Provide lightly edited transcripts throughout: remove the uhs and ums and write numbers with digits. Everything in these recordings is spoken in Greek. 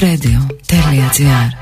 www.liferadio.gr.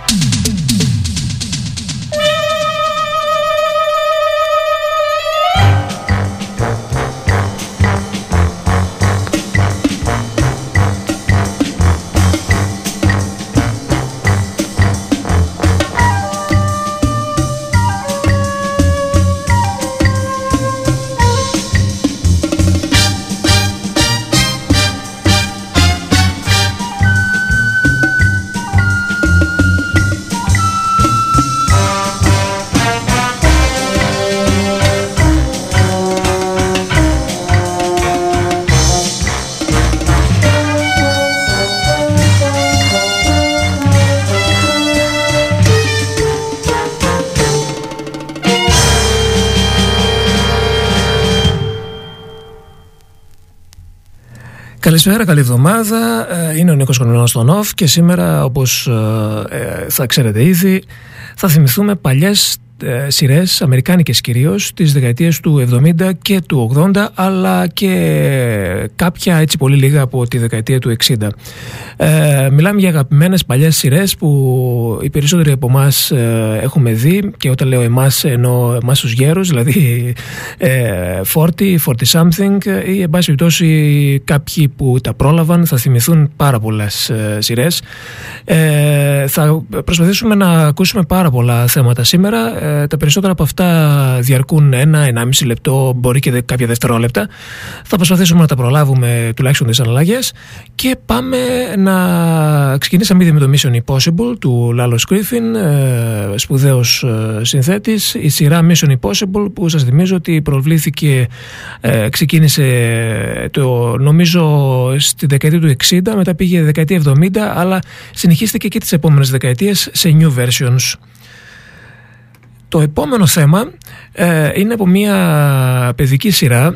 Καλησπέρα, καλή εβδομάδα. Είναι ο Νίκος Κονονός στον ΟΦ και σήμερα, όπως θα ξέρετε ήδη, θα θυμηθούμε παλιές σειρές, αμερικάνικες κυρίως, τις δεκαετίες του 70 και του 80, αλλά και κάποια έτσι πολύ λίγα από τη δεκαετία του 60. Μιλάμε για αγαπημένες παλιές σειρές που οι περισσότεροι από εμάς έχουμε δει, και όταν λέω εμάς εννοώ εμάς τους γέρους, δηλαδή 40 something, ή εν πάση περιπτώσει κάποιοι που τα πρόλαβαν θα θυμηθούν πάρα πολλές σειρές. Θα προσπαθήσουμε να ακούσουμε πάρα πολλά θέματα σήμερα. Τα περισσότερα από αυτά διαρκούν 1-1,5 λεπτό, μπορεί και κάποια δευτερόλεπτα. Θα προσπαθήσουμε να τα προλάβουμε, τουλάχιστον τις αναλλαγές, και πάμε να ξεκινήσαμε ήδη με το Mission Impossible του Lalo Schifrin, σπουδαίος συνθέτης. Η σειρά Mission Impossible, που σας θυμίζω ότι προβλήθηκε, ξεκίνησε νομίζω στη δεκαετία του 60, μετά πήγε δεκαετία 70, αλλά συνεχίστηκε και τις επόμενες δεκαετίες σε new versions. Το επόμενο θέμα είναι από μια παιδική σειρά.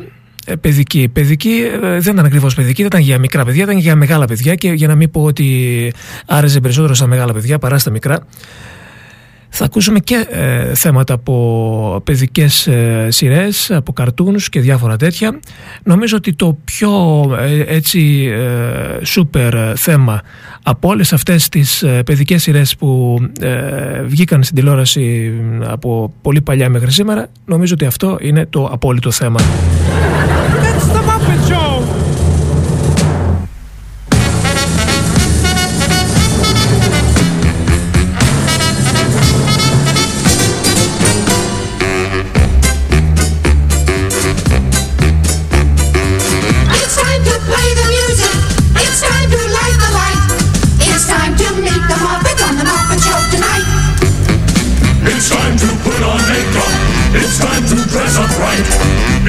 Παιδική, δεν ήταν ακριβώς παιδική, δεν ήταν για μικρά παιδιά, ήταν για μεγάλα παιδιά, και για να μην πω ότι άρεσε περισσότερο στα μεγάλα παιδιά παρά στα μικρά. Θα ακούσουμε και θέματα από παιδικές σειρές, από καρτούνς και διάφορα τέτοια. Νομίζω ότι το πιο έτσι σούπερ θέμα από όλες αυτές τις παιδικές σειρές που βγήκαν στην τηλεόραση από πολύ παλιά μέχρι σήμερα, νομίζω ότι αυτό είναι το απόλυτο θέμα. That's the Muppet Show!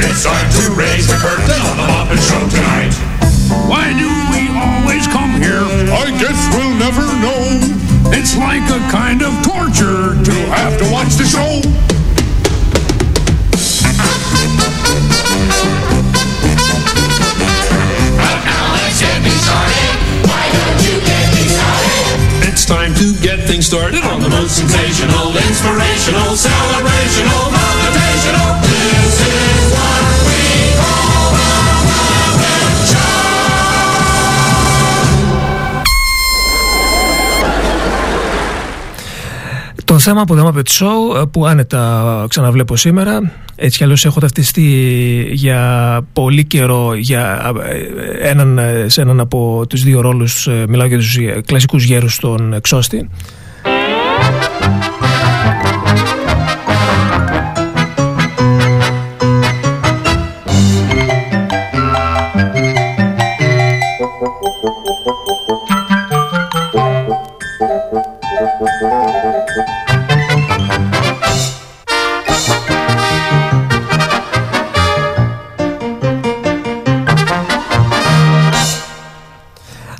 It's time to raise the curtain on the Muppet Show tonight. Why do we always come here? I guess we'll never know. It's like a kind of torture to have to watch the show. But now let's get me started. Why don't you get me started? It's time to get things started on the most sensational, inspirational, celebrational, motivational. This is what το θέμα από το Muppet Show, που άνετα ξαναβλέπω σήμερα. Έτσι κι αλλιώς έχω ταυτιστεί για πολύ καιρό για σε έναν από τους δύο ρόλους. Μιλάω για τους κλασικούς γέρους, τον Εξώστη.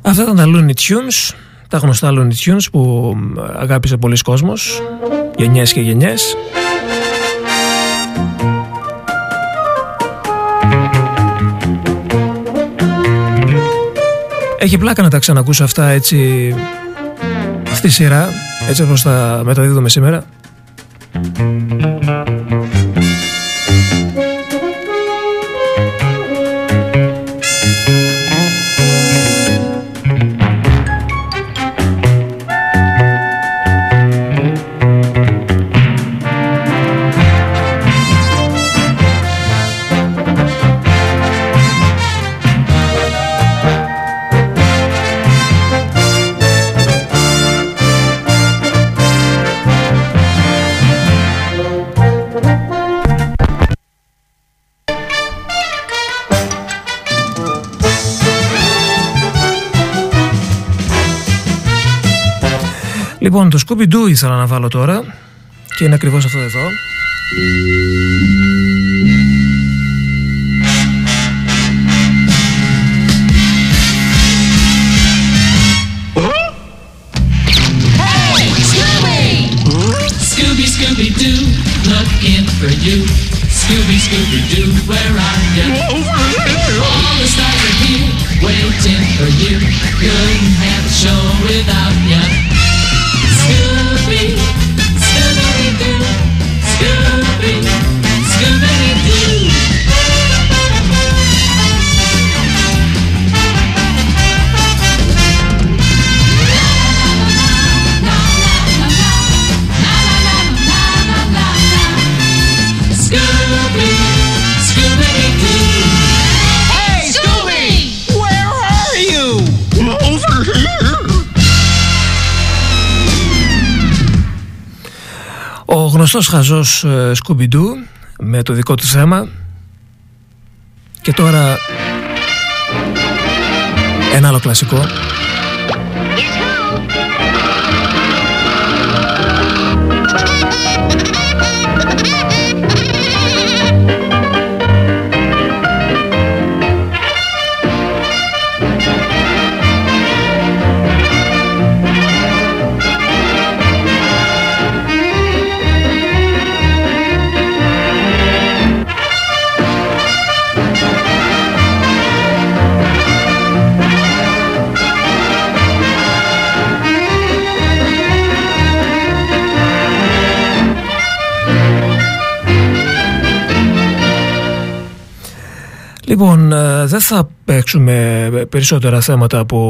Αυτά ήταν τα Looney Tunes, τα γνωστά Looney Tunes που αγάπησε πολλοί κόσμος, γενιές και γενιές. Έχει πλάκα να τα ξανακούσω αυτά έτσι στη σειρά, έτσι όπως τα μεταδίδουμε σήμερα. Λοιπόν, το Scooby-Doo ήθελα να βάλω τώρα και είναι ακριβώς αυτό εδώ. For you, Scooby, Scooby-Doo, where are you? All the stars are here, waiting for you. Couldn't have a show without you. Scooby, Scooby-Doo, Scooby, Scooby-Doo. Ο γνωστός χαζός Scooby-Doo με το δικό του θέμα. Και τώρα ένα άλλο κλασικό. Λοιπόν, δεν θα παίξουμε περισσότερα θέματα από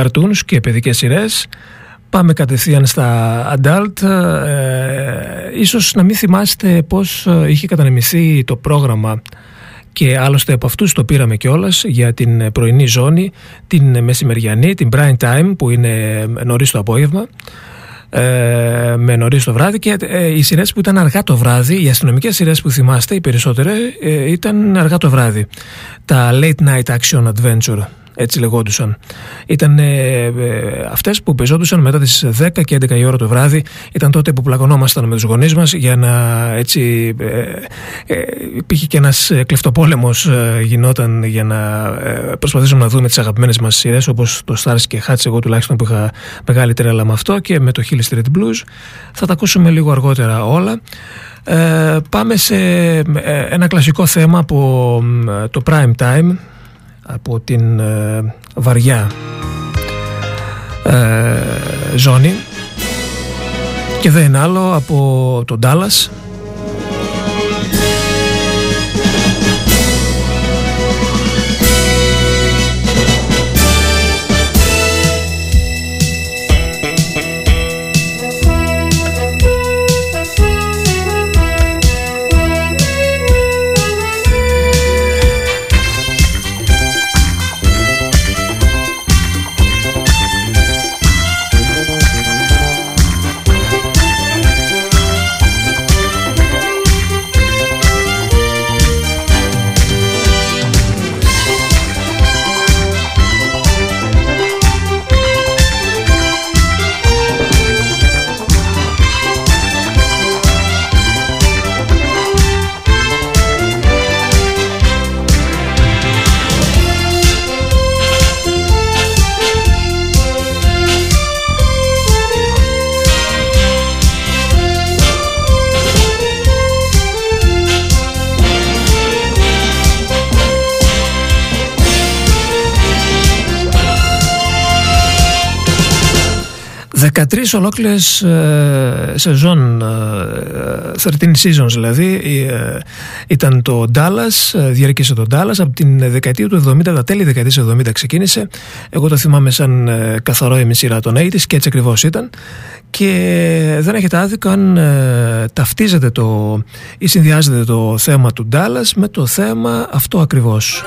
cartoons και παιδικές σειρές. Πάμε κατευθείαν στα adult. Ίσως να μην θυμάστε πώς είχε κατανεμηθεί το πρόγραμμα και άλλωστε από αυτούς το πήραμε κιόλας για την πρωινή ζώνη, την μεσημεριανή, την prime time που είναι νωρίς το απόγευμα. Με νωρίς το βράδυ και οι σειρές που ήταν αργά το βράδυ, οι αστυνομικές σειρές που θυμάστε οι περισσότερες ήταν αργά το βράδυ. Τα late night action adventure, έτσι λεγόντουσαν. Ήταν αυτές που πεζόντουσαν μετά τις 10 και 11 η ώρα το βράδυ. Ήταν τότε που πλακωνόμασταν με τους γονείς μας για να έτσι υπήρχε και ένας κλεφτοπόλεμος γινόταν για να προσπαθήσουμε να δούμε τις αγαπημένες μας σειρές όπως το Starsky και Hutch, εγώ τουλάχιστον που είχα μεγάλη τρέλα με αυτό και με το Hill Street Blues. Θα τα ακούσουμε λίγο αργότερα όλα. Πάμε σε ένα κλασικό θέμα από το prime time, από την βαριά ζώνη και δεν είναι άλλο από τον Dallas. Τρεις ολόκληρες σεζόν, 13 seasons δηλαδή, ήταν το Dallas, διαρκήσε το Dallas από την δεκαετία του 70, τα τέλη δεκαετίας του 70 ξεκίνησε. Εγώ το θυμάμαι σαν καθαρό ημισήρα των 80's και έτσι ακριβώς ήταν. Και δεν έχετε άδικο αν ταυτίζετε ή συνδυάζετε το θέμα του Dallas με το θέμα αυτό ακριβώς.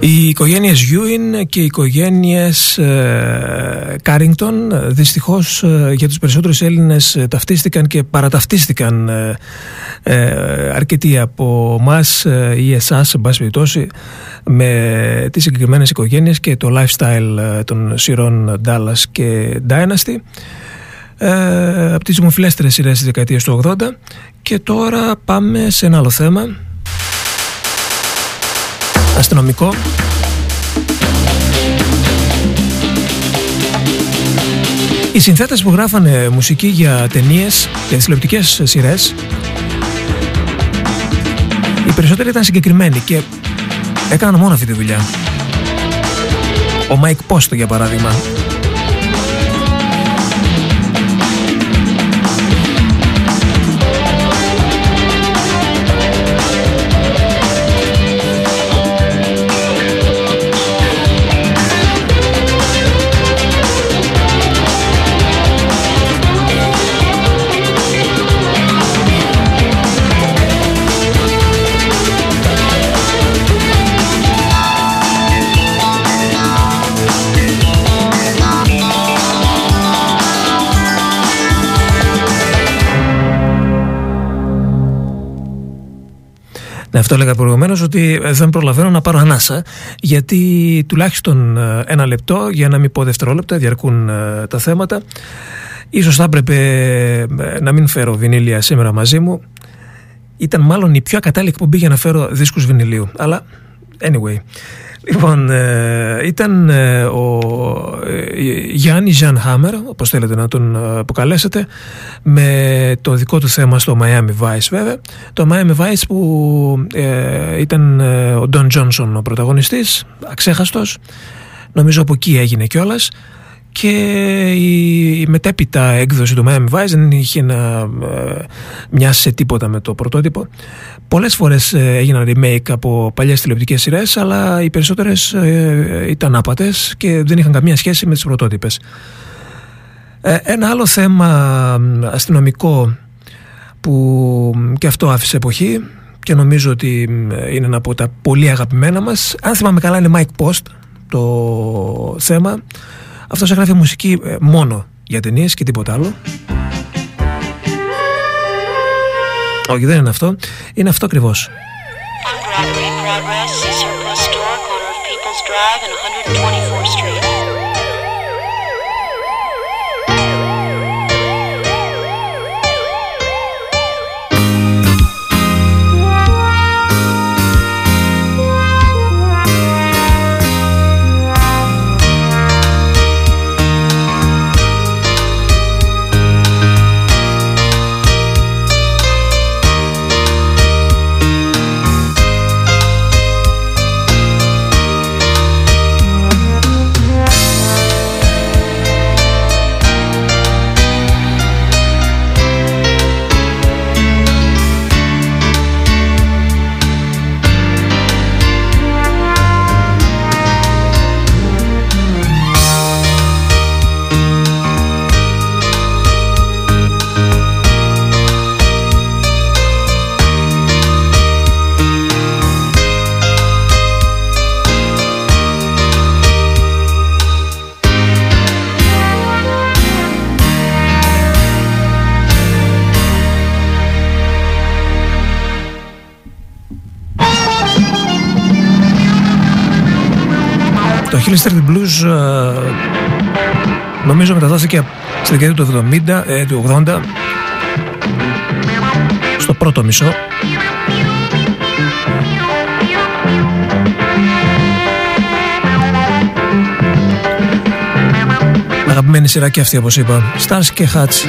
Οι οικογένειες Ewing και οι οικογένειες Carrington δυστυχώς για τους περισσότερους Έλληνες ταυτίστηκαν και παραταυτίστηκαν αρκετοί από εμάς ή εσάς εν πάση περιπτώσει με τις συγκεκριμένες οικογένειες και το lifestyle των σειρών Dallas και Dynasty, από τις δημοφιλέστερες σειρές της δεκαετίας του 80. Και τώρα πάμε σε ένα άλλο θέμα αστυνομικό. Οι συνθέτες που γράφανε μουσική για ταινίες, για τις τηλεοπτικές σειρές, οι περισσότεροι ήταν συγκεκριμένοι και έκαναν μόνο αυτή τη δουλειά. Ο Mike Post για παράδειγμα. Αυτό έλεγα προηγουμένως, ότι δεν προλαβαίνω να πάρω ανάσα, γιατί τουλάχιστον ένα λεπτό, για να μην πω δευτερόλεπτα, διαρκούν τα θέματα. Ίσως θα έπρεπε να μην φέρω βινίλια σήμερα μαζί μου. Ήταν μάλλον η πιο ακατάλληλη εκπομπή για να φέρω δίσκους βινιλίου. Αλλά, anyway. Λοιπόν, ήταν ο Jan Hammer, όπως θέλετε να τον αποκαλέσετε, με το δικό του θέμα στο Miami Vice βέβαια. Το Miami Vice που ήταν ο Don Johnson ο πρωταγωνιστής, αξέχαστος. Νομίζω από εκεί έγινε κιόλας. Και η μετέπειτα έκδοση του Miami Vice δεν είχε να μοιάσει σε τίποτα με το πρωτότυπο. Πολλές φορές έγιναν remake από παλιές τηλεοπτικές σειρές, αλλά οι περισσότερες ήταν άπατες και δεν είχαν καμία σχέση με τις πρωτότυπες. Ένα άλλο θέμα αστυνομικό που και αυτό άφησε εποχή και νομίζω ότι είναι ένα από τα πολύ αγαπημένα μας. Αν θυμάμαι καλά είναι Mike Post το θέμα. Αυτός έγραφε μουσική μόνο για ταινίες και τίποτα άλλο. Όχι, δεν είναι αυτό. Είναι αυτό ακριβώς. Hill Street Blues νομίζω μεταδόθηκε στη δεκαετία του 80 στο πρώτο μισό. Αγαπημένη σειρά και αυτή, όπως είπα, Starsky και Hutch.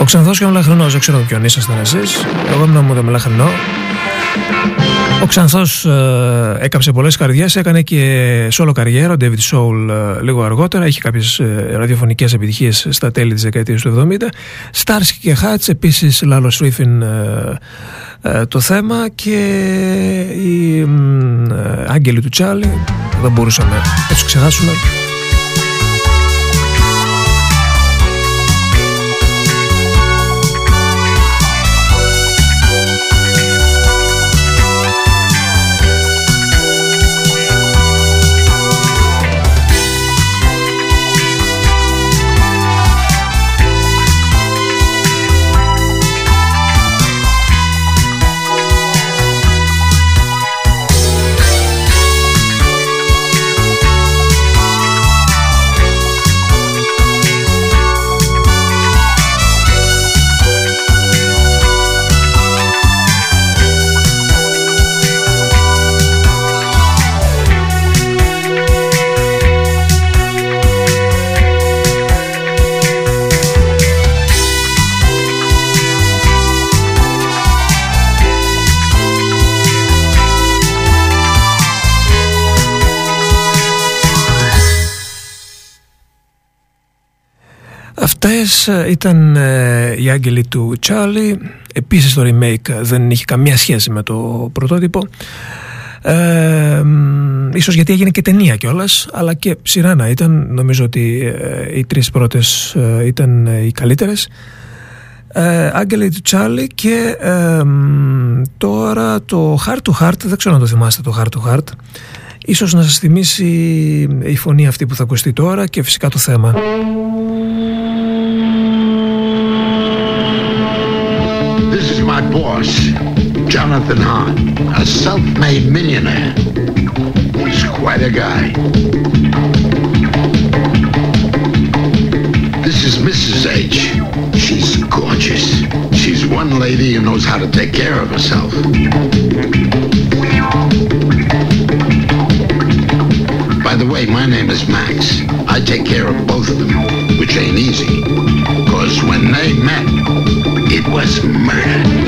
Ο Ξανθός και ο Μελαχρινός, δεν ξέρω ποιον ήσασταν εσείς. Εγώ ήμουν με τον Μελαχρινό. Ο Ξανθός έκαψε πολλές καρδιές, έκανε και solo καριέρα, ο David Soul λίγο αργότερα, είχε κάποιες ραδιοφωνικές επιτυχίες στα τέλη της δεκαετίας του 70. Starsky και Hutch, επίσης Lalo Schifrin το θέμα, και οι άγγελοι του Τσάλι, δεν μπορούσαμε να τους ξεχάσουμε. Αυτές ήταν οι άγγελοι του Charlie. Επίσης το remake δεν είχε καμία σχέση με το πρωτότυπο, ίσως γιατί έγινε και ταινία κιόλας, αλλά και σειρά να ήταν. Νομίζω ότι οι τρεις πρώτες ήταν οι καλύτερες. Άγγελοι του Charlie. Και τώρα το Heart to Heart, δεν ξέρω αν το θυμάστε το Heart to Heart. Ίσως να σας θυμίσει η φωνή αυτή που θα ακουστεί τώρα, και φυσικά το θέμα. My boss, Jonathan Hahn, a self-made millionaire. He's quite a guy. This is Mrs. H. She's gorgeous. She's one lady who knows how to take care of herself. By the way, my name is Max. I take care of both of them, which ain't easy. Because when they met, it was murder.